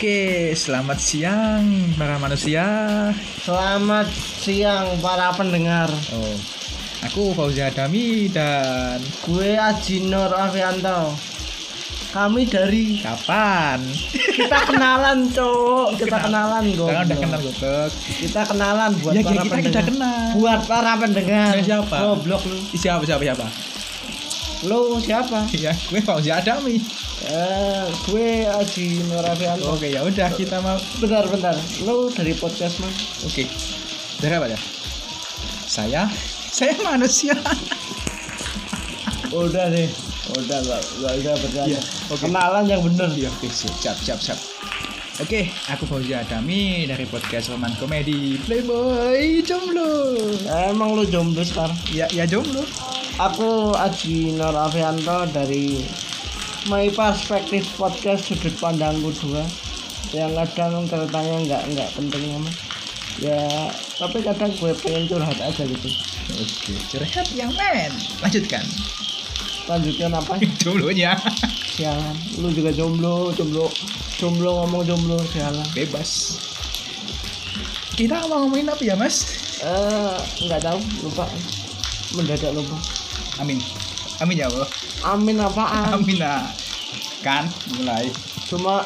Oke, selamat siang para manusia. Selamat siang para pendengar. Oh. Aku Fauzi Adami dan gue Aji Nur Afianto. Kami dari kapan? Kita kenalan, Cok. Kita kenalan buat ya, para pendengar. Buat para pendengar. Siapa? Goblok lu. Siapa? Lu siapa? Ya, gue Fauzi Adami. Gue Aji Nur Afianto. Oke, ya udah kita mau bentar. Lo dari podcast mana? Oke. Dari apa ya? Saya manusia. Udah enggak usah bercanda. Ya, okay. Kenalan yang benar ya. Oke, siap. Oke, aku Fauzi Adami dari podcast Roman Comedy Playboy. Jomblo. Emang lo jomblo sekarang? Ya jomblo. Aku Aji Nur Afianto dari My Perspective Podcast, sudut pandangku 2, yang kadang ceritanya enggak penting amat ya, tapi kadang gue pengen curhat aja gitu. Oke, curhat yang men. lanjutkan apa? Jomblonya sialan, lu juga jomblo ngomong jomblo sialan, bebas. Kita mau ngomongin apa ya, Mas? Enggak tahu, lupa, mendadak lupa. Amin ya Allah. Amin apaan? Amin lah. Kan mulai. Cuma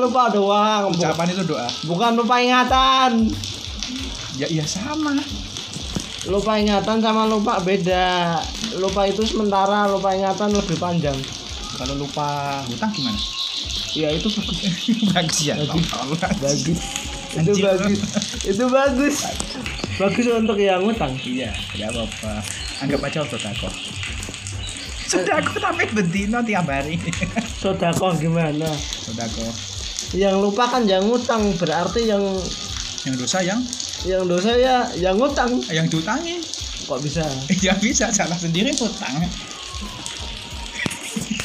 lupa doang. Ucapan itu doa. Bukan lupa ingatan. Ya iya sama. Lupa ingatan sama lupa beda. Lupa itu sementara, lupa ingatan lebih panjang. Kalau lupa hutang gimana? Ya itu bagus ya. Bagus. Itu bagus. Bagus untuk yang hutang. Iya, enggak apa-apa. Anggap aja untuk aku. Sodako tapi bedino tiap hari. Sodako gimana? Sodako. Yang lupa kan yang ngutang, berarti yang dosa ya yang ngutang. Yang diutangi. Kok bisa? Ya bisa, salah sendiri ngutang.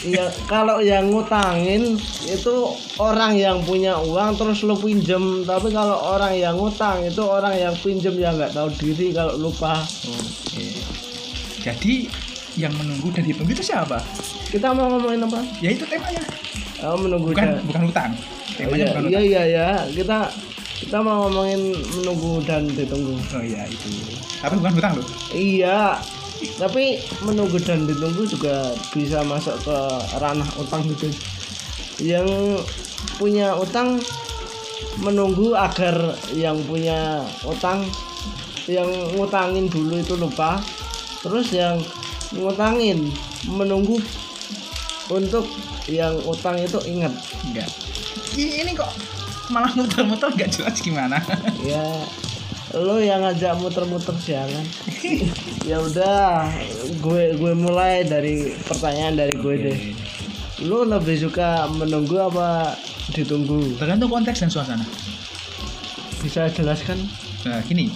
Iya, kalau yang ngutangin itu orang yang punya uang terus lu pinjem. Tapi kalau orang yang ngutang itu orang yang pinjem yang enggak tahu diri kalau lupa. Oke. Jadi yang menunggu dan hitung itu siapa? Kita mau ngomongin apa? Ya itu temanya. Menunggu bukan hutang. Temanya bukan hutang. Iya. Kita mau ngomongin menunggu dan ditunggu. Oh iya itu. Tapi bukan hutang loh. Iya. Tapi menunggu dan ditunggu juga bisa masuk ke ranah utang gitu. Yang punya utang menunggu agar yang punya utang yang ngutangin dulu itu lupa. Terus yang ngutangin menunggu untuk yang utang itu ingat. Enggak. Ini kok malah muter-muter enggak jelas gimana. Ya lo yang ngajak muter-muter siangan. Ya udah, gue mulai dari pertanyaan dari gue deh. Lo lebih suka menunggu apa ditunggu? Tergantung konteks dan suasana. Bisa jelaskan? Nah, gini.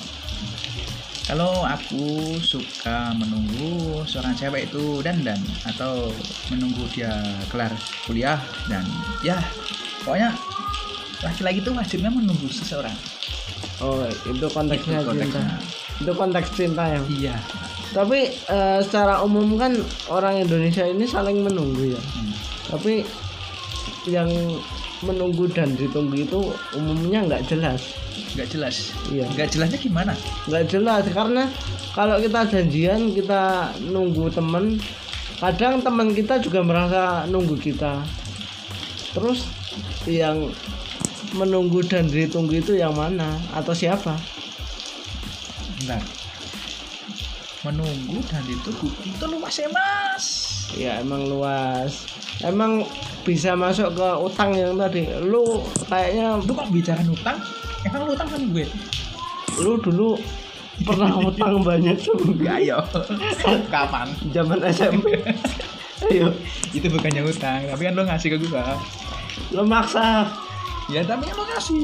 Kalau aku suka menunggu seorang cewek itu dandan atau menunggu dia kelar kuliah, dan ya pokoknya laki-laki itu wajibnya menunggu seseorang. Oh, itu konteksnya cinta. Itu konteks cinta ya. Iya. Tapi secara umum kan orang Indonesia ini saling menunggu ya. Tapi yang menunggu dan ditunggu itu umumnya nggak jelas. Iya. Nggak jelasnya gimana? Nggak jelas karena kalau kita janjian kita nunggu temen, kadang temen kita juga merasa nunggu kita. Terus yang menunggu dan ditunggu itu yang mana atau siapa? Bentar. Menunggu dan ditunggu itu luas ya, Mas. Ya emang luas. Emang bisa masuk ke utang yang tadi. Lu kayaknya kok bicara utang? Emang lu utang sama gue? Lu dulu pernah utang banyak sama gue? Ayo. Kapan? Zaman SMP. Ayo. Itu bukannya utang, tapi kan lu ngasih ke gue. Lu maksa. Ya tapi kan lu ngasih.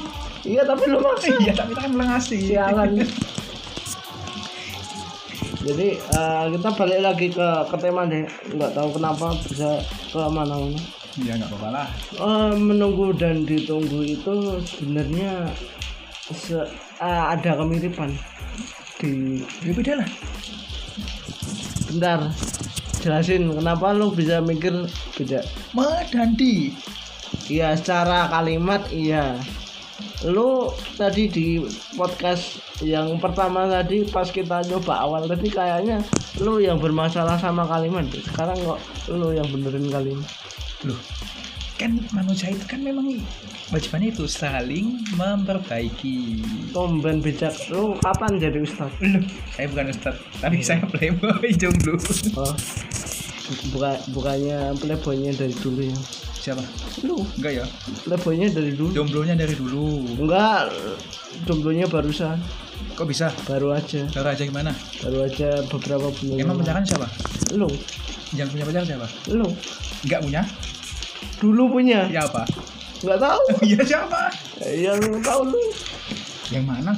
Iya tapi lu maksa. Iya tapi kan lu ngasih. Sialan. Jadi kita balik lagi ke tema deh. Nggak tahu kenapa bisa ke mana-mana. Ya nggak apa-apa lah. Menunggu dan ditunggu itu sebenarnya ada kemiripan ya beda lah. Bentar, jelasin kenapa lo bisa mikir beda. Ma dan di Iya, secara kalimat iya. Lu tadi di podcast yang pertama tadi pas kita nyoba awal tadi kayaknya lu yang bermasalah sama kalimat. Sekarang kok lu yang benerin kalimat. Loh, kan manusia itu kan memang wajibannya itu saling memperbaiki. Tumben bijak, lu kapan jadi ustaz? Loh, saya bukan ustaz, tapi saya playboy jomblo. Oh. Bukannya playboynya dari dulu ya? Siapa? Lu? Enggak ya? Playboynya dari dulu. Jomblonya dari dulu. Enggak, jomblonya barusan. Kok bisa? Baru aja. Baru aja gimana? Baru aja beberapa bulan. Emang pacaran siapa? Lu. Yang punya pacar siapa? Lu. Enggak punya? Dulu punya. Siapa? Enggak tahu. Iya siapa? Ya lu tahu lu. Yang mana?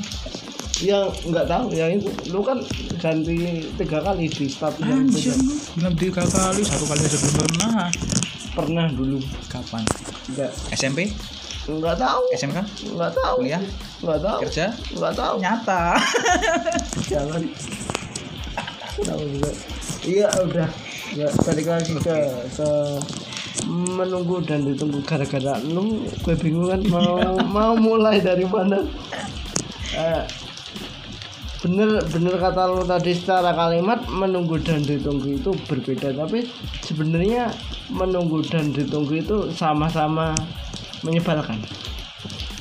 Yang enggak tahu, yang itu lu kan ganti 3 kali di status yang beda. Belum 3 kali, 1 kali aja belum pernah. Pernah dulu. Kapan? Enggak. SMP? Enggak tahu. SMK? Enggak tahu. Kuliah? Enggak tahu. Kerja? Enggak tahu. Nyata. Jangan. Tahu juga. Iya udah. Ya balik lagi ke menunggu dan ditunggu gara-gara lu gue bingung kan mau mulai dari mana. Bener kata lo tadi, secara kalimat menunggu dan ditunggu itu berbeda, tapi sebenarnya menunggu dan ditunggu itu sama-sama menyebalkan.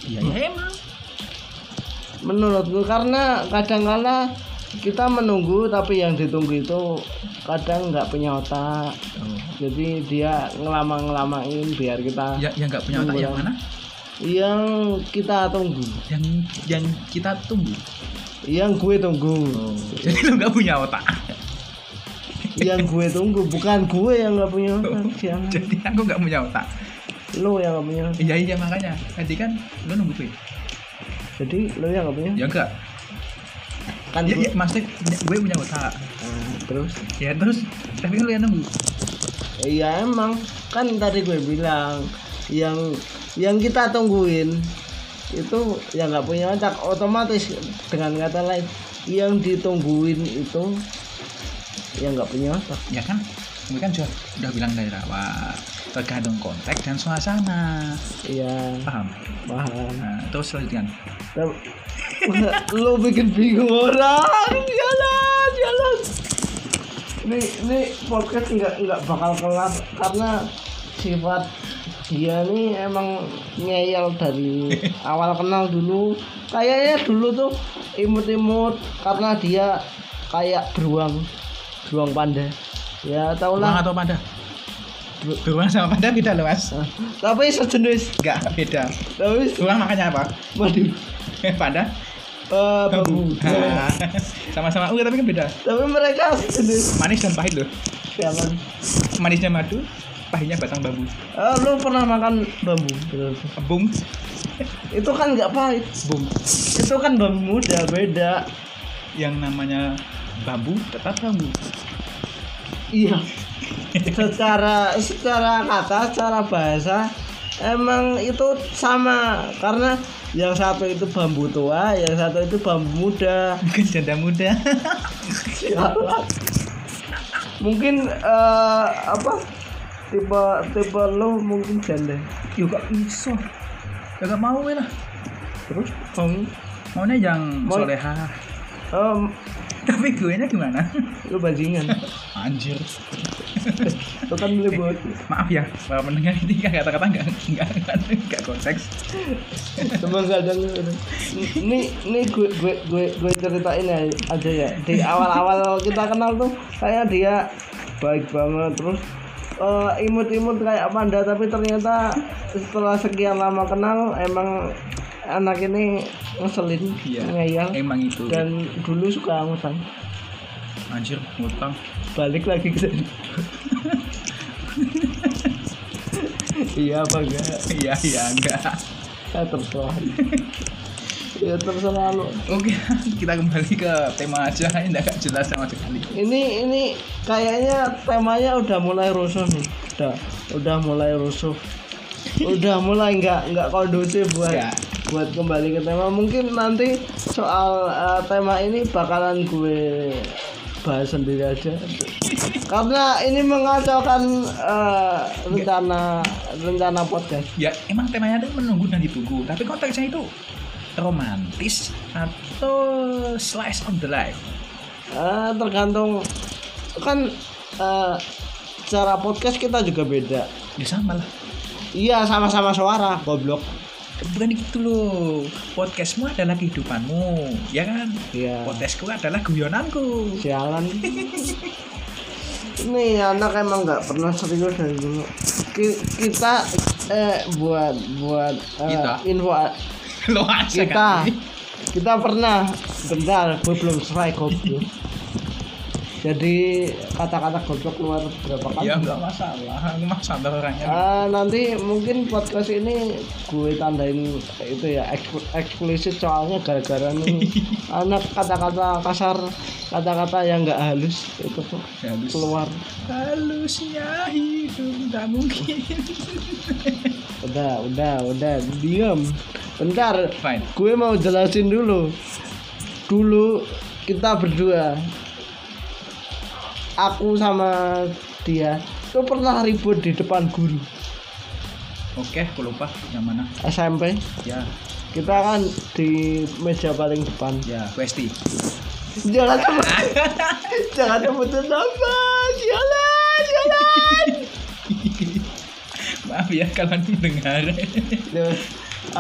Iya emang. Menurutku karena kadang-kala kita menunggu tapi yang ditunggu itu kadang nggak punya otak. Oh. Jadi dia ngelama-ngelamain biar kita. Ya, yang nggak punya otak yang mana? Yang kita tunggu, yang kita tunggu, yang gue tunggu. Oh, jadi lu nggak punya otak. Yang gue tunggu, bukan gue yang nggak punya otak. Oh, jadi aku nggak punya otak, lu yang nggak punya otak. Iya makanya tadi kan lu nunggu tuh. Jadi lu yang nggak punya. Ya enggak kan ya, maksudnya gue punya otak. Terus tapi lu yang nunggu. Iya emang kan tadi gue bilang yang kita tungguin itu yang nggak punya otak. Otomatis dengan kata lain yang ditungguin itu yang nggak punya otak. Ya kan, gue kan udah bilang dari awal tergantung konteks dan suasana. Iya. Paham. Nah, terus lanjutkan. Lo bikin bingung orang. Jalan. Ini podcast nggak bakal kelar karena sifat dia nih emang ngeyel dari awal kenal dulu. Kayaknya dulu tuh imut-imut karena dia kayak beruang panda. Ya tau lah. Beruang atau panda? Beruang sama panda beda loh mas. Tapi sejenis. Enggak beda. Tapi beruang makannya apa? Madu. Panda? Bambu. Sama-sama tapi kan beda. Tapi mereka sejenis. Manis dan pahit loh. Siapa? Manisnya madu, pahitnya batang bambu. Lu pernah makan bambu? Bung? Itu kan nggak pahit. Bung? Itu kan bambu muda, beda. Yang namanya bambu tetap bambu. Iya. secara kata, secara bahasa emang itu sama karena yang satu itu bambu tua, yang satu itu bambu muda. Bukan janda muda. Mungkin tipe lo mungkin janda. Ya gak bisa. Gak mau lah. Terus maunya yang solehah. Tapi gue nya gimana? Lo bajingan. Anjir. Lo kan melebut. Maaf ya, para pendengar ini kata-kata gak konteks. Cuma gak ada. Ini gue ceritain aja ya. Di awal-awal kita kenal tuh kayak dia baik banget. Terus imut-imut kayak panda, tapi ternyata setelah sekian lama kenal emang anak ini ngeselin, iya, ngeyel. Emang itu. Dan dulu suka ngutang. Anjir, ngutang. Balik lagi ke sini. Iya apa enggak? Iya enggak. Saya terserah. Ya terserah lo. Oke, kita kembali ke tema aja, enggak jelas sama sekali. Ini kayaknya temanya udah mulai rusuh nih. Udah mulai rusuh. Udah mulai enggak kondusif buat kembali ke tema. Mungkin nanti soal tema ini bakalan gue bahas sendiri aja karena ini mengacaukan rencana podcast. Ya emang temanya ada menunggu dan ditunggu, tapi konteksnya itu romantis atau slice of the life? Tergantung kan cara podcast kita juga beda. Ya sama lah. Iya sama-sama suara goblok. Bukan gitu loh, podcastmu adalah kehidupanmu, ya kan? Iya. Podcastku adalah guyonanku. Sialan. Nih anak emang nggak pernah serius dari dulu. Kita info kita pernah bentar, gue belum selesai goblok. Jadi kata-kata goblok keluar berapa kali? Ya nggak masalah, emang sabar orangnya. Nanti mungkin podcast ini gue tandain itu ya eksplisit soalnya gara-gara nih anak kata-kata kasar, kata-kata yang nggak halus itu halus. Keluar. Halusnya hidup nggak mungkin. udah diam. Bentar, fine. Gue mau jelasin dulu. Dulu kita berdua, aku sama dia tuh pernah ribut di depan guru. Oke, aku lupa yang mana. SMP. Ya. Kita kan di meja paling depan. Ya, Westi. Jangan temuin apa? Jalan. Maaf ya kalian mendengar.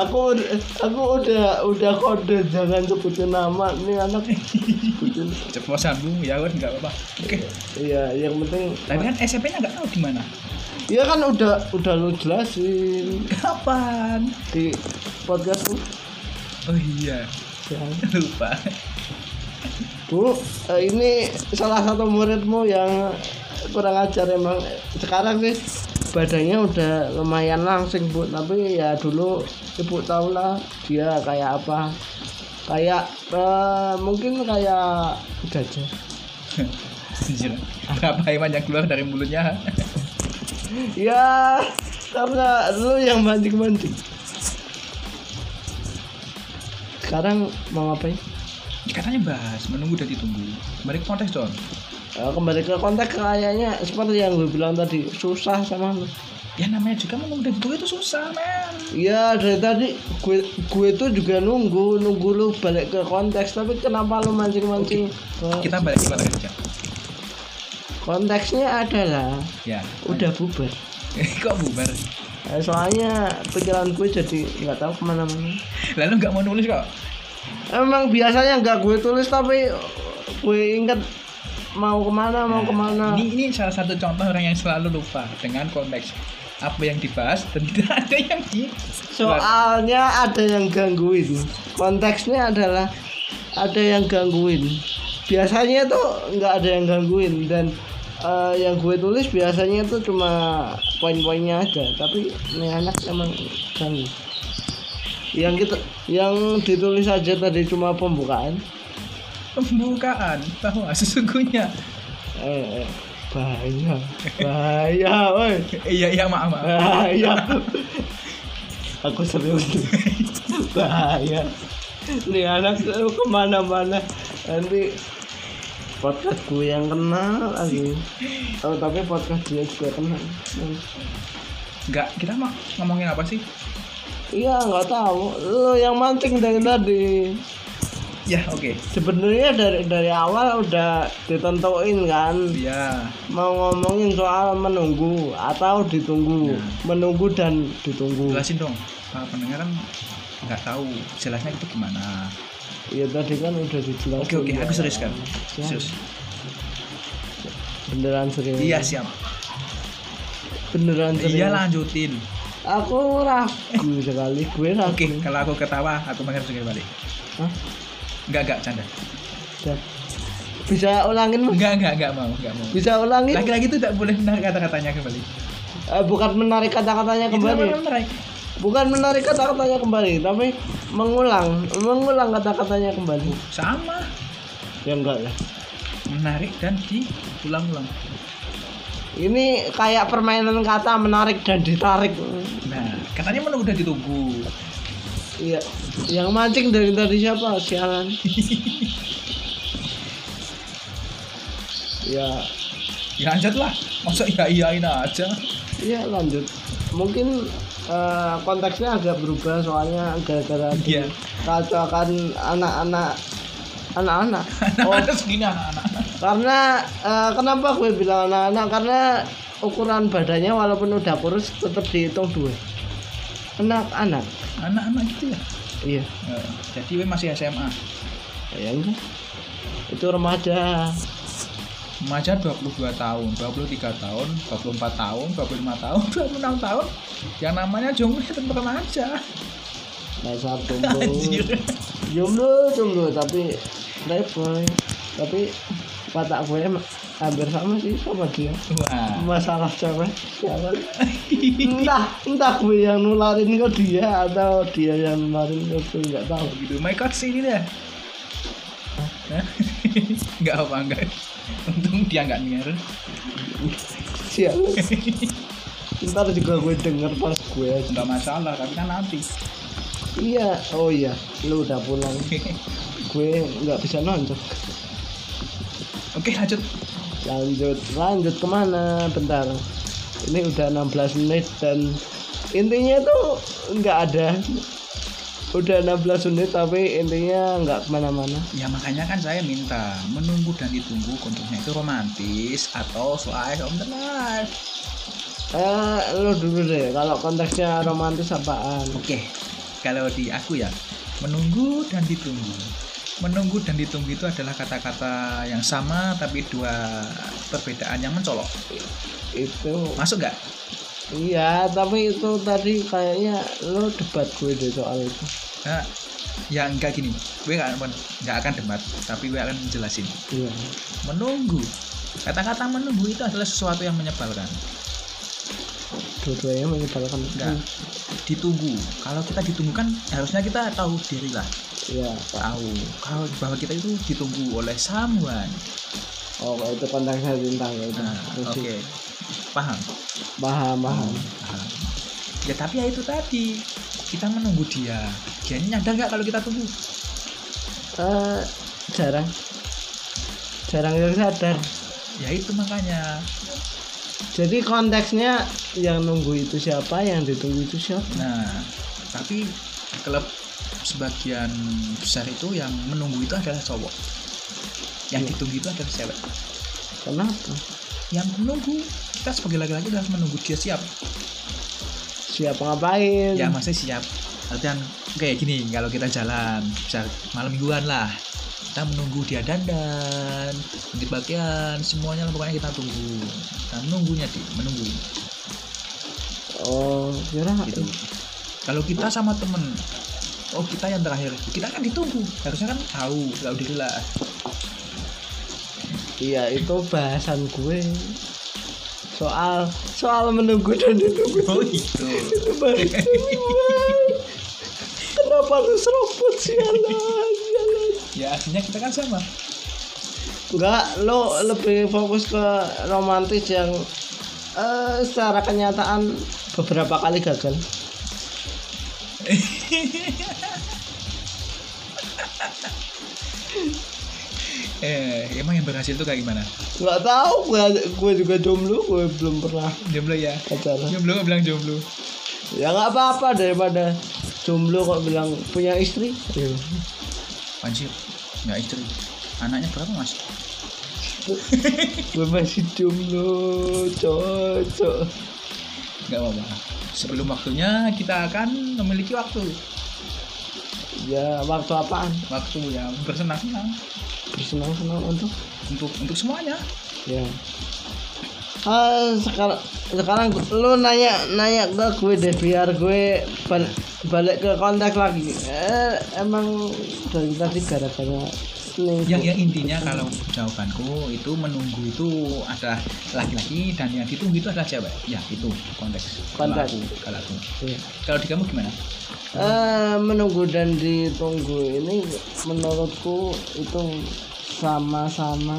Aku udah kode jangan sebutin nama nih anak. Ceposan dulu ya kan nggak apa-apa. Oke. Okay. Iya, yang penting. Tapi kan SMP-nya nggak tahu di mana. Iya kan udah lu jelasin. Kapan? Di podcast lu. Oh iya. Jangan lupa. Bu, ini salah satu muridmu yang kurang ajar emang. Sekarang sih badannya udah lumayan langsing Bu, tapi ya dulu Ibu tahu lah dia kayak apa. Kayak mungkin kayak gajah. Anjir. Apa hewan yang keluar dari mulutnya? Ya, karena lu yang mancing-mancing. Sekarang mau ngapain? Katanya bahas, menunggu dan ditunggu. Kembali ke konteks dong. Kembali ke konteks, kayaknya seperti yang gue bilang tadi, susah sama lu. Ya namanya juga menunggu dan ditunggu itu susah men. Iya dari tadi gue itu juga nunggu lu balik ke konteks, tapi kenapa lu mancing-mancing? Okay. Kita balik ke konteks aja. Konteksnya adalah ya, udah bubar. Kok bubar? Soalnya pikiran gue jadi nggak tahu kemana-mana. Lalu nggak mau nulis kok? Emang biasanya nggak gue tulis, tapi gue inget mau kemana. Ini salah satu contoh orang yang selalu lupa dengan konteks apa yang dibahas dan tidak ada yang soalnya ada yang gangguin. Konteksnya adalah ada yang gangguin. Biasanya tuh nggak ada yang gangguin dan yang gue tulis biasanya tuh cuma poin-poinnya aja. Tapi ini anak emang ganggu. Yang ditulis aja tadi cuma pembukaan bahwa sesungguhnya bahaya woi. Iya maaf bahaya. Aku serius. Bahaya nih anak kemana-mana, nanti podcast gue yang kena lagi. Tapi podcast dia juga kena. Enggak, kita mau ngomongin apa sih? Iya nggak tahu, lo yang mancing dari tadi. Ya oke. Sebenarnya dari awal udah ditentuin kan. Iya. Mau ngomongin soal menunggu atau ditunggu, ya. Menunggu dan ditunggu. Jelasin dong, para pendengar kan nggak tahu jelasnya itu gimana. Iya tadi kan udah dijelasin. Oke, aku serius kan. Serius. Beneran serius. Iya siap. Beneran serius. Iya lanjutin. Aku ragu sekali gue. Oke, kalau aku ketawa aku panggil sekali balik. Hah? Enggak canda. Bisa ulangin Mas? Enggak mau. Bisa ulangin? Lagi-lagi itu tidak boleh menarik kata-katanya kembali. Bukan menarik kata-katanya kembali. Tapi mengulang kata-katanya kembali. Sama. Ya enggak lah. Menarik dan diulang-ulang. Ini kayak permainan kata menarik dan ditarik. Nah, katanya mana udah ditunggu. Iya, yang mancing dari tadi siapa? Sialan. Ya. Ya lanjut lah. Masa iya-iyain aja. Iya lanjut. Mungkin konteksnya agak berubah soalnya gara-gara yeah. Kacaukan anak-anak. Oh, segini anak-anak. Karena kenapa gue bilang anak-anak? Karena ukuran badannya walaupun udah kurus tetap dihitung 2. Anak-anak. Anak-anak gitu ya. Iya. Jadi gue masih SMA. Ya enggak. Itu remaja. Remaja 22 tahun, 23 tahun, 24 tahun, 25 tahun, 26 tahun. Yang namanya jomblo itu remaja. Nah, satu jomblo tapi playboy. Tapi watak gue hampir sama sih sama dia. Wah. Masalah cewek siapa? Entah gue yang nularin ke dia atau dia yang nularin ke gue, enggak tahu gitu. My God, sini deh. Enggak apa-apa. Untung dia enggak nyer. Siap. Ntar juga gue denger pas gue aja. Enggak masalah, tapi kan nanti. Iya, oh iya, lu udah pulang. Gue enggak bisa nonton. Oke, lanjut kemana? Bentar, ini udah 16 menit dan intinya tuh nggak ada, udah 16 menit tapi intinya nggak kemana-mana ya. Makanya kan saya minta menunggu dan ditunggu, kontennya itu romantis atau slice of the life. Lo dulu deh, kalau konteksnya romantis apaan? Oke, kalau di aku ya menunggu dan ditunggu itu adalah kata-kata yang sama tapi dua perbedaan yang mencolok. Itu masuk nggak? Iya, tapi itu tadi kayaknya lo debat gue deh soal itu. Nah, ya enggak, gini, gue nggak akan debat tapi gue akan menjelasin. Iya. Menunggu, kata-kata menunggu itu adalah sesuatu yang menyebalkan. Dua-duanya menyebalkan. Enggak. Ditunggu, kalau kita ditunggu kan harusnya kita tahu diri lah. Ya, tahu kalau bahwa kita itu ditunggu oleh someone. Oh, itu konteksnya tentang ya itu. Nah, oke. Paham. Ya tapi ya itu tadi, kita menunggu dia ini nyadar nggak kalau kita tunggu? Jarang yang sadar. Ya itu makanya. Jadi konteksnya yang nunggu itu siapa, yang ditunggu itu siapa. Nah, tapi klub sebagian besar itu yang menunggu itu adalah cowok, yang ditunggu itu adalah cewek. Kenapa? Yang menunggu, kita sebagai laki-laki harus menunggu dia siap ngapain? Ya maksudnya siap artian kayak gini, kalau kita jalan bisa malam mingguan lah, kita menunggu dia dandan, ganti pakaian, semuanya lah, pokoknya kita tunggu. Nah, menunggu. Oh jarang gitu. Kalau kita sama temen, oh kita yang terakhir, kita kan ditunggu, harusnya kan tahu diri lah. Iya, itu bahasan gue soal menunggu dan ditunggu. Oh itu. Itu bahasan gue. Kenapa lu serobot sialan? Ya aslinya kita kan sama. Enggak, lo lebih fokus ke romantis yang secara kenyataan beberapa kali gagal. Emang yang berhasil tuh kayak gimana? Gak tau, gue juga jomblo, gue belum pernah. Jomblo ya? Pacaran. Jomblo gak bilang jomblo? Ya gak apa-apa, daripada jomblo kok bilang punya istri. Anjir, gak istri. Anaknya berapa mas? Gue masih jomblo, cocok. Gak apa-apa. Sebelum waktunya kita akan memiliki waktu. Ya, waktu apaan? Waktu yang bersenang-senang. Bersenang-senang untuk semuanya. Ya. Sekarang lu nanya ke gue deh, biar gue balik ke kontak lagi. Emang dari tadi gara-gara yang intinya kalau jawabanku itu menunggu itu adalah laki-laki dan yang ditunggu itu adalah cewek. Ya itu konteks. Kalau aku. Iya. Kalau di kamu gimana? Menunggu dan ditunggu ini menurutku itu sama-sama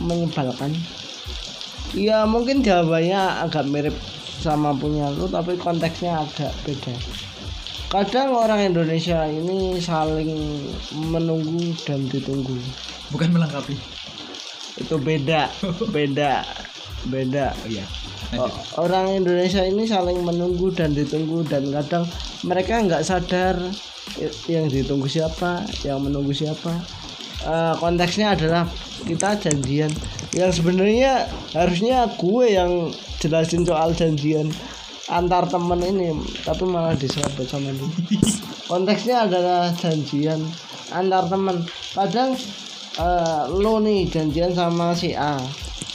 menyebalkan. Ya mungkin jawabannya agak mirip sama punya lu tapi konteksnya agak beda. Kadang orang Indonesia ini saling menunggu dan ditunggu. Bukan melengkapi. Itu beda. Ya. Orang Indonesia ini saling menunggu dan ditunggu, dan kadang mereka nggak sadar yang ditunggu siapa, yang menunggu siapa. Konteksnya adalah kita janjian, yang sebenarnya harusnya gue yang jelasin soal janjian antar temen ini, tapi malah diserobot sama dia. Konteksnya adalah janjian antar temen. Kadang lo nih janjian sama si A,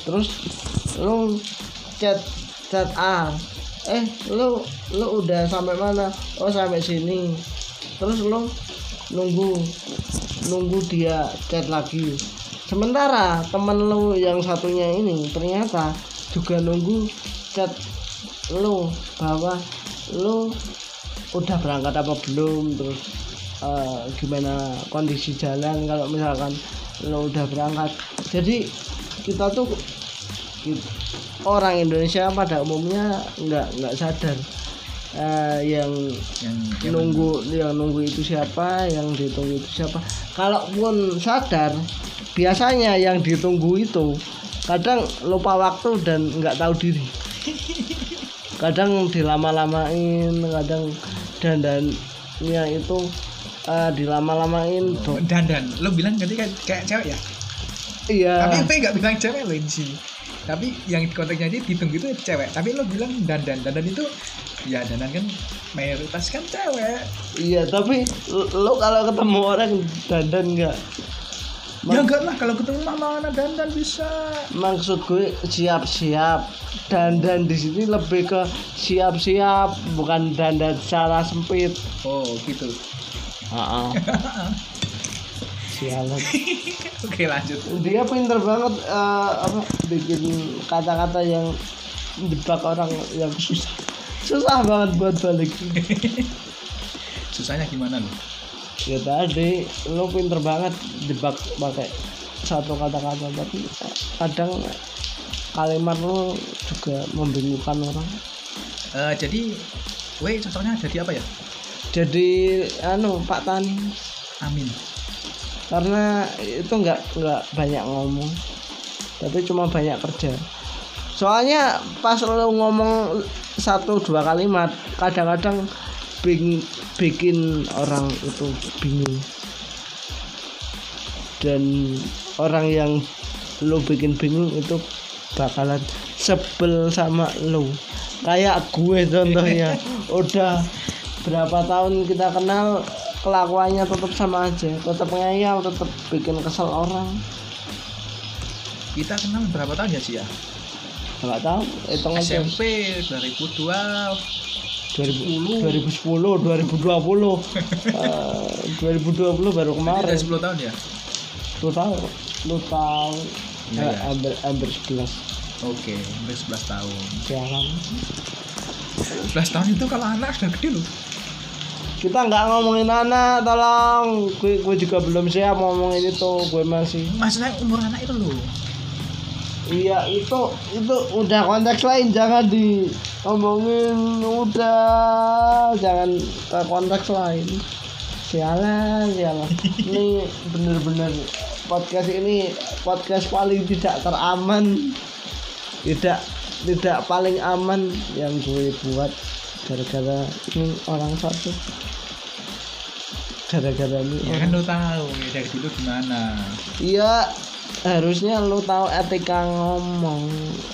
terus lo chat A, lo udah sampai mana? Oh sampai sini. Terus lo nunggu dia chat lagi, sementara temen lo yang satunya ini ternyata juga nunggu chat lo bahwa lo udah berangkat apa belum, terus gimana kondisi jalan kalau misalkan lo udah berangkat. Jadi kita tuh orang Indonesia pada umumnya nggak sadar yang nunggu itu siapa, yang ditunggu itu siapa. Kalaupun sadar, biasanya yang ditunggu itu kadang lupa waktu dan nggak tahu diri. Kadang dilama-lamain, kadang dandannya itu dilama-lamain. Dandan, lo bilang nanti kayak cewek ya? Iya. Tapi nggak bilang cewek lo sih. Tapi yang konteksnya dia ditunggu itu cewek. Tapi lo bilang dandan itu. Ya dandan kan mayoritas kan cewek. Iya, tapi lo kalau ketemu orang dandan nggak? Ya enggak lah, kalau ketemu mana dandan bisa. Maksud gue siap-siap. Dandan di sini lebih ke siap-siap, bukan dandan secara sempit. Oh gitu. Sialan. Oke, lanjut. Dia pinter banget bikin kata-kata yang menjebak orang, yang susah banget buat balik. Susahnya gimana lo? Ya tadi lo pinter banget debak pakai satu kata-kata, tapi kadang kalimat lo juga membingungkan orang. Jadi gue cocoknya jadi apa ya? Jadi Pak Tani. Amin. Karena itu nggak banyak ngomong, tapi cuma banyak kerja. Soalnya pas lo ngomong 1-2 kalimat kadang-kadang bikin orang itu bingung, dan orang yang lo bikin bingung itu bakalan sebel sama lo. Kayak gue contohnya, udah berapa tahun kita kenal, kelakuannya tetap sama aja, tetap ngeyel, tetap bikin kesel orang. Kita kenal berapa tahun ya sih ya? Enggak tahu, hitung SMP 2020 baru kemarin. Jadi udah 10 tahun ya? 10 tahun. Ya, hampir 11. Oke, hampir 11 tahun. Jalan. 11 tahun itu kalau anak sudah gede loh. Kita nggak ngomongin anak, tolong. Gue juga belum siap ngomongin itu, gue masih. Maksudnya umur anak itu loh. Iya, itu udah konteks lain, jangan diomongin, udah jangan ke konteks lain. Sialan. Ini bener-bener podcast paling tidak teraman, tidak paling aman yang gue buat, gara-gara ini orang satu. Gara-gara ini. Ya kan lo tahu dari situ gimana. Iya. Harusnya lo tahu etika ngomong.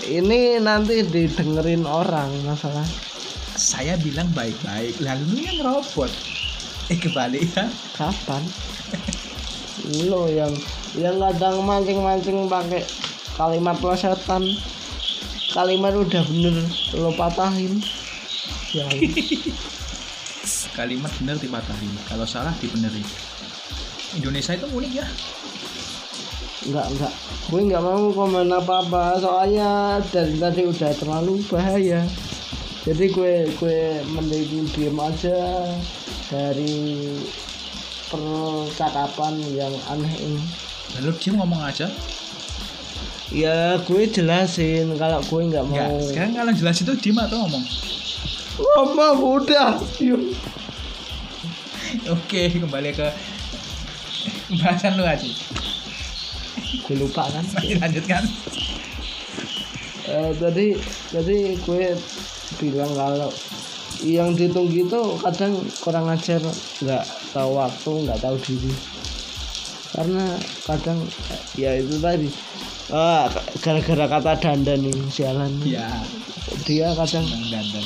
Ini nanti didengerin orang masalah. Saya bilang baik-baik, lalu yang robot. Kebalik ya. Kapan? Lo yang kadang mancing-mancing pakai kalimat plesetan. Kalimat udah bener lo patahin. Ya. Kalimat bener dipatahin, kalau salah dibenerin. Indonesia itu unik ya. Enggak, gue enggak mau komen apa-apa, soalnya dari tadi udah terlalu bahaya. Jadi gue mending diem aja dari percakapan yang aneh ini. Lalu dia ngomong aja? Ya gue jelasin kalau gue enggak mau. Enggak, sekarang kalau jelasin itu diem atau ngomong? Ngomong udah. Oke, kembali ke pembahasan lu aja. Gue lupa kan. Lanjutkan. Tadi gue bilang kalau yang dihitung gitu kadang kurang ajar, nggak tahu waktu, nggak tahu diri. Karena kadang ya itu tadi gara-gara kata dandan nih sialan ya. Dia kadang dandan.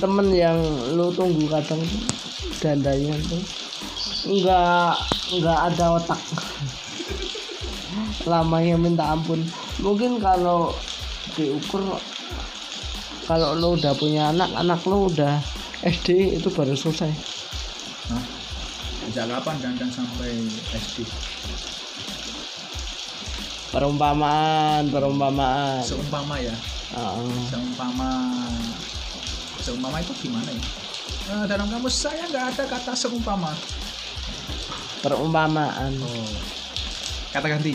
Temen yang lu tunggu kadang dandannya tuh nggak ada otak. Lamanya minta ampun. Mungkin kalau diukur kalau lu udah punya anak lu udah SD itu baru selesai. Hah? Sejak kapan dandan sampai SD? Perumpamaan. Seumpama ya. Seumpama itu gimana ya? Dalam kamus saya nggak ada kata seumpama. Perumpamaan. Oh. Kata ganti.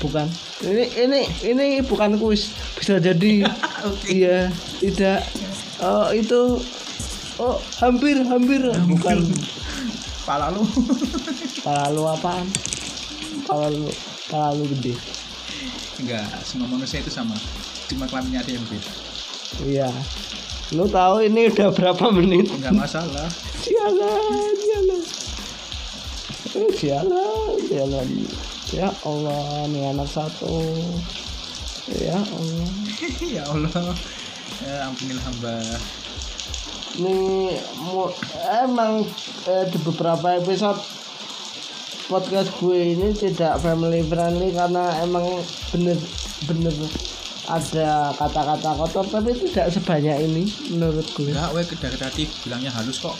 Bukan. Ini bukan kuis. Bisa jadi. Okay. Iya. Tidak. Oh itu. Oh, hampir. Bukan. Pala lu apaan? Pala lu gede. Enggak, semua manusia itu sama. Cuma kelaminnya ada yang beda. Iya. Lu tahu ini udah berapa menit? Enggak masalah. Jalan. Jalan. Ya Allah, ini anak satu. Ya Allah. Ya ampunilah hamba. Ini emang di beberapa episode podcast gue ini tidak family friendly karena emang bener ada kata-kata kotor tapi tidak sebanyak ini menurut gue. Enggak, gue kedar-kedati bilangnya halus kok.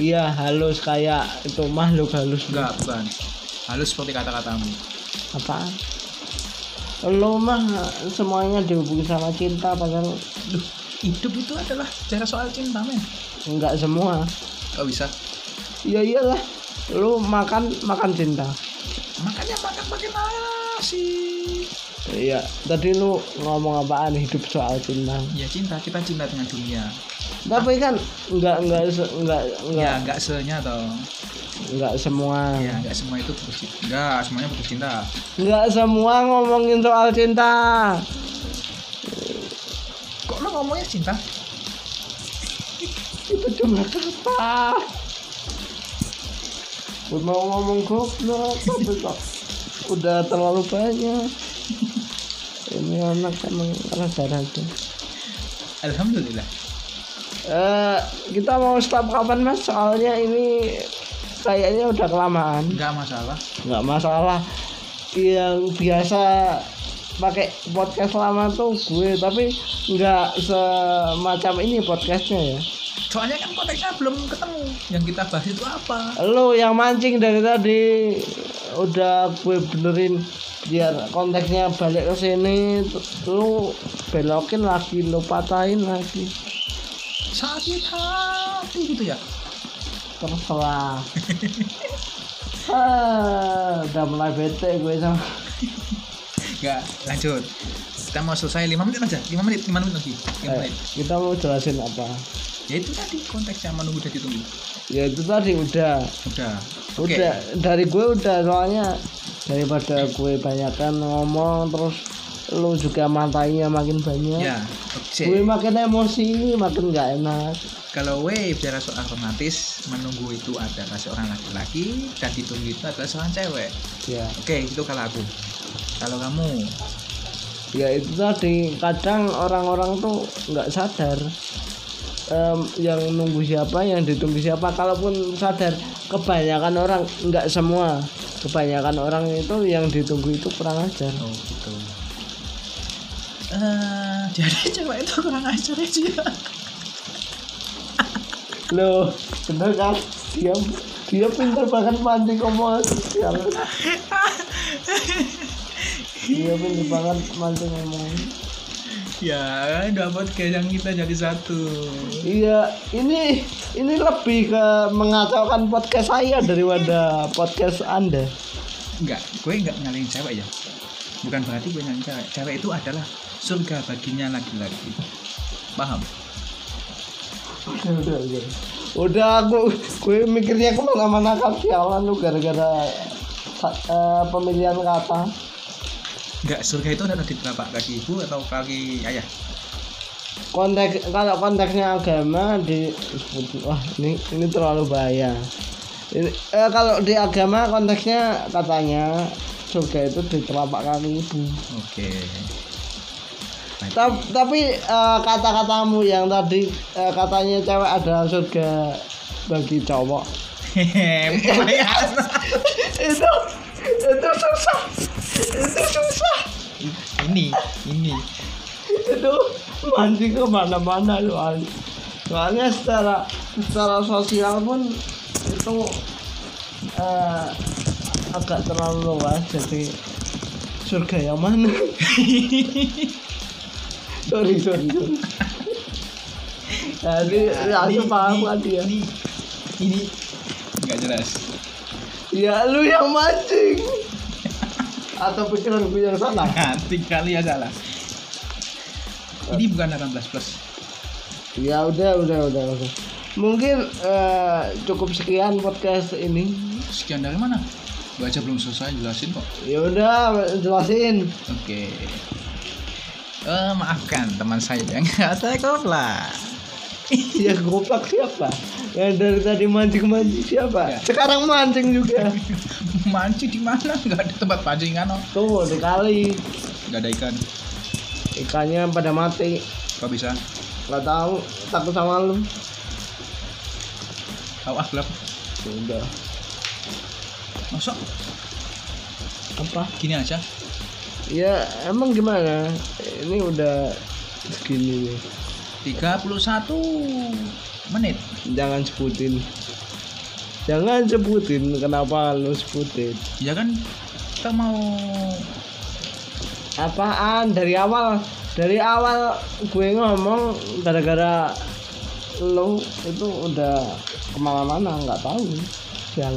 Iya halus kayak itu makhluk halus. Enggak, bukan. Halus seperti kata-katamu. Apaan? Lo mah semuanya dihubungi sama cinta padahal. Hidup itu adalah cara soal cinta, men. Enggak semua. Kok bisa? Ya iyalah. Lu makan cinta. Makannya makan bagaimana sih? Iya, tadi lu ngomong apaan hidup soal cinta? Ya cinta, kita cinta dengan dunia. Tapi kan enggak. Ya enggak semuanya toh. Enggak semua. Ya enggak semua itu bercinta. Enggak, semuanya bercinta. Enggak semua ngomongin soal cinta. Ngomongnya cinta itu cuma kata. Mau ngomong goblok tapi kok udah terlalu banyak. Ini anak emang rada-rada. Alhamdulillah. Kita mau stop kapan mas? Soalnya ini kayaknya udah kelamaan. Nggak masalah. Yang biasa pakai podcast lama tuh gue, tapi nggak semacam ini podcastnya ya. Soalnya kan konteksnya belum ketemu. Yang kita bahas itu apa? Lo yang mancing dari tadi. Udah gue benerin biar konteksnya balik ke sini. Lo belokin lagi, lo patahin lagi. Sakit hati gitu ya? Terserah. Udah mulai bete gue sama. Enggak, lanjut. Kita mau selesai 5 menit aja. 5 menit lagi. Kita mau jelasin apa? Ya itu tadi konteksnya menunggu udah ditunggu. Ya itu tadi udah. Okay. Udah dari gue udah, soalnya daripada gue banyakan ngomong terus lu juga matanya makin banyak. Ya, okay. Gue makin emosi, makin enggak enak. Kalau gue bicara soal romantis, menunggu itu adalah seorang laki-laki dan ditunggu itu adalah seorang cewek. Ya. Oke, itu kalau aku. Kalau kamu ya itu tadi kadang orang-orang tuh nggak sadar yang nunggu siapa, yang ditunggu siapa. Kalaupun sadar, kebanyakan orang, nggak semua, kebanyakan orang itu yang ditunggu itu kurang ajar. Oh gitu. Jadi cewek itu kurang ajar aja. Loh bener kan? Dia pintar bahkan mancing omongan. Dia pun banget mancing ngomong. Ya, dapat kayak yang kita jadi satu. Iya, ini lebih ke mengacaukan podcast saya daripada podcast Anda. Enggak, gue enggak nyalain cewek ya. Bukan berarti gue nyalain cewek. Cewek itu adalah surga baginya laki-laki. Paham? Oke. Udah gue mikirnya kemana-mana kasihan lu gara-gara pemilihan kata. Enggak, surga itu ada di telapak kaki ibu atau kaki ayah? Konteks, kalau konteksnya agama di wah ini terlalu bahaya. Ini, kalau di agama konteksnya katanya surga itu di telapak kaki ibu. Oke. Tapi kata-katamu yang tadi katanya cewek adalah surga bagi cowok. Itu susah. Ini. Itu mancing kemana-mana loh. Soalnya secara sosial pun itu agak terlalu luas. Jadi surga yang mana? Sorry. Jadi paham kan dia. Ini enggak jelas. Ya lu yang mancing. Atau pikiran gue yang salah? Nanti kali ya salah. Ini bukan 18+. Ya udah. Mungkin cukup sekian podcast ini. Sekian dari mana? Gue aja belum selesai jelasin kok. Ya udah, jelasin. Oke. Maafkan teman saya yang saya goblok. Ya goblok siapa? Yang dari tadi mancing siapa? Ya. Sekarang mancing juga. Mancing di mana? Enggak ada tempat pancingan. Tuh di kali. Enggak ada ikan. Ikannya pada mati. Kok bisa? Enggak tahu, takut sama lu. Awas lah. Udah. Masuk. Apa? Gini aja. Ya emang gimana? Ini udah segini 31 menit. Jangan sebutin. Kenapa lu sebutin? Ya kan kita mau apaan dari awal gue ngomong gara-gara lu itu udah kemana-mana nggak tahu sial.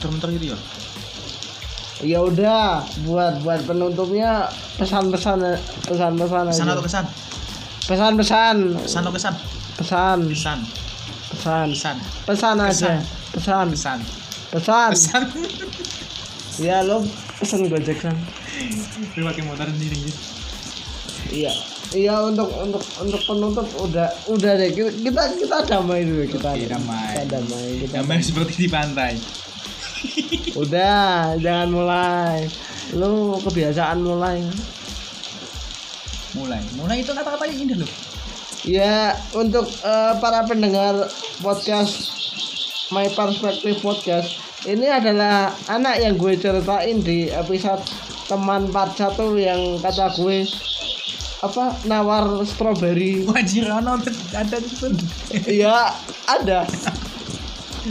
Bentar gitu ya. Ya udah, buat penutupnya pesan. Ya lo pesan Gojek kan. Lu pakai motor sendiri. Iya untuk penutup udah deh kita damai dulu kita. Oke, damai seperti di pantai. Udah, jangan mulai. Lu kebiasaan mulai. Mulai itu kata-katanya indah loh. Ya, untuk para pendengar podcast My Perspective Podcast, ini adalah anak yang gue ceritain di episode teman part 1 yang kata gue nawar strawberry. Wajir ada gitu. Iya, ada.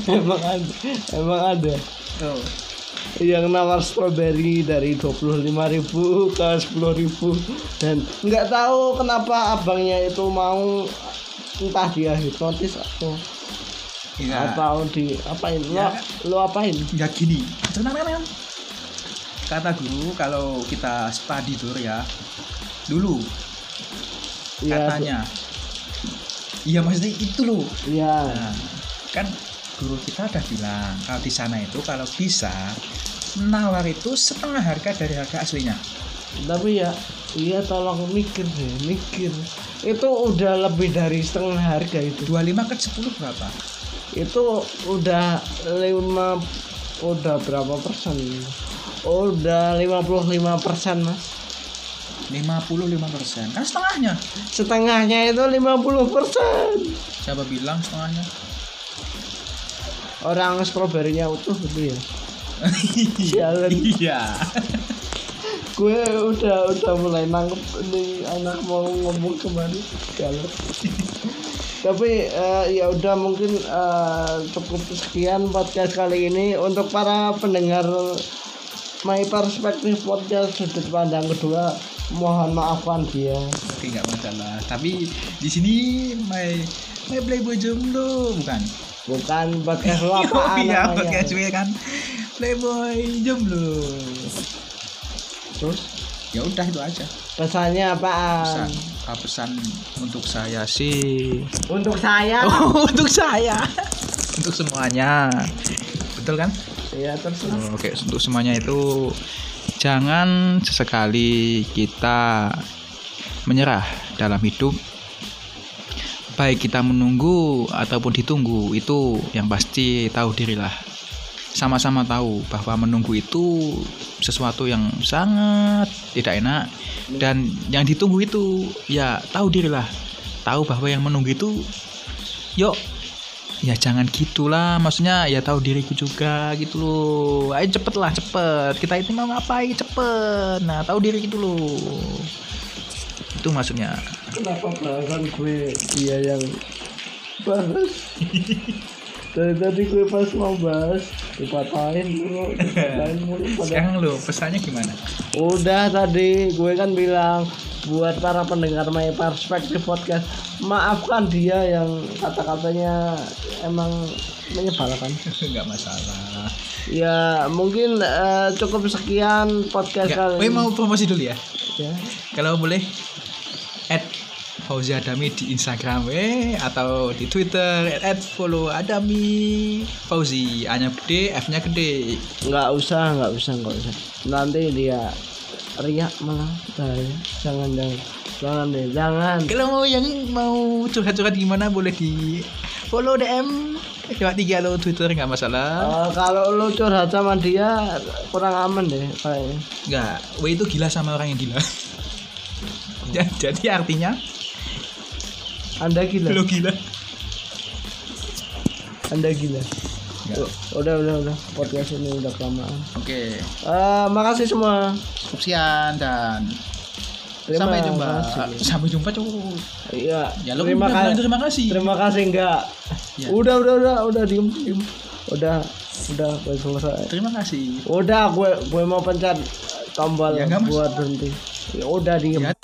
Emang ada. Oh. Yang nawar strawberry dari 25.000 ke 10.000 dan nggak tahu kenapa abangnya itu mau, entah dia hipnotis atau di apain ya. Lo apain? Ya gini. Kata guru kalau kita study tour ya dulu katanya. Iya maksudnya itu loh. Iya. Nah, kan guru kita udah bilang kalau di sana itu kalau bisa nawar itu setengah harga dari harga aslinya. Tapi ya, iya tolong mikir. Itu udah lebih dari setengah harga itu. 25 ke 10 berapa? Itu udah 5 udah berapa persen? Udah 55%, Mas. 55%. Kan setengahnya. Setengahnya itu 50%. Siapa bilang setengahnya? Orang strawberry-nya utuh gitu ya. Jalan. Iya. Gue udah mulai nangkep nih anak mau ngomong kemana. Jalan. Tapi ya udah mungkin cukup sekian podcast kali ini untuk para pendengar My Perspective Podcast sudut pandang kedua. Mohon maafkan dia. Oke, enggak masalah. Tapi di sini my Playboy jomblo bukan podcast lo apaan namanya? Podcast gue kan Playboy jomblo. Terus Ya udah itu aja. Pesannya apaan? Pesan untuk saya sih. Untuk saya. Oh, untuk saya. Untuk semuanya. Betul kan? Iya, terserah. Oh, oke, untuk semuanya itu jangan sesekali kita menyerah dalam hidup. Baik kita menunggu ataupun ditunggu, itu yang pasti tahu dirilah. Sama-sama tahu bahwa menunggu itu sesuatu yang sangat tidak enak, dan yang ditunggu itu ya tahu dirilah. Tahu bahwa yang menunggu itu yuk ya jangan gitulah, maksudnya ya tahu diriku juga gitu loh. Ayo cepetlah, cepet. Kita itu mau ngapain cepet. Nah, tahu diri gitu loh. Itu maksudnya. Kenapa bahasan gue dia yang bahas? Dari tadi gue pas mau bahas dipatahin dulu. Sekarang lu pesannya gimana? Udah tadi gue kan bilang buat para pendengar My Perspective Podcast, maafkan dia yang kata-katanya emang menyebalkan. Enggak masalah. Ya mungkin cukup sekian podcast kali. Gue mau promosi dulu ya. Ya. Kalau boleh @Fauzi Adami di Instagram atau di Twitter @followadami Fauzi, A-nya gede, F-nya gede. Enggak usah. Nanti dia riak malah. Jangan. Kalau mau yang mau curhat-curhat gimana boleh di follow DM lewat tiga lo Twitter, nggak masalah. Kalau lo curhat sama dia kurang aman deh kayaknya. Nggak, gue itu gila sama orang yang gila. Jadi artinya Anda gila. Lo gila. Anda gila. Udah. Podcast ini udah kelamaan. Oke. Makasih semua. Sekian dan Sampai jumpa cuy. Iya. Ya, terima kasih enggak. Ya. Udah diem. Udah gue selesai. Terima kasih. Udah gue mau pencet tombol ya, buat berhenti. Ya, udah diem. Ya.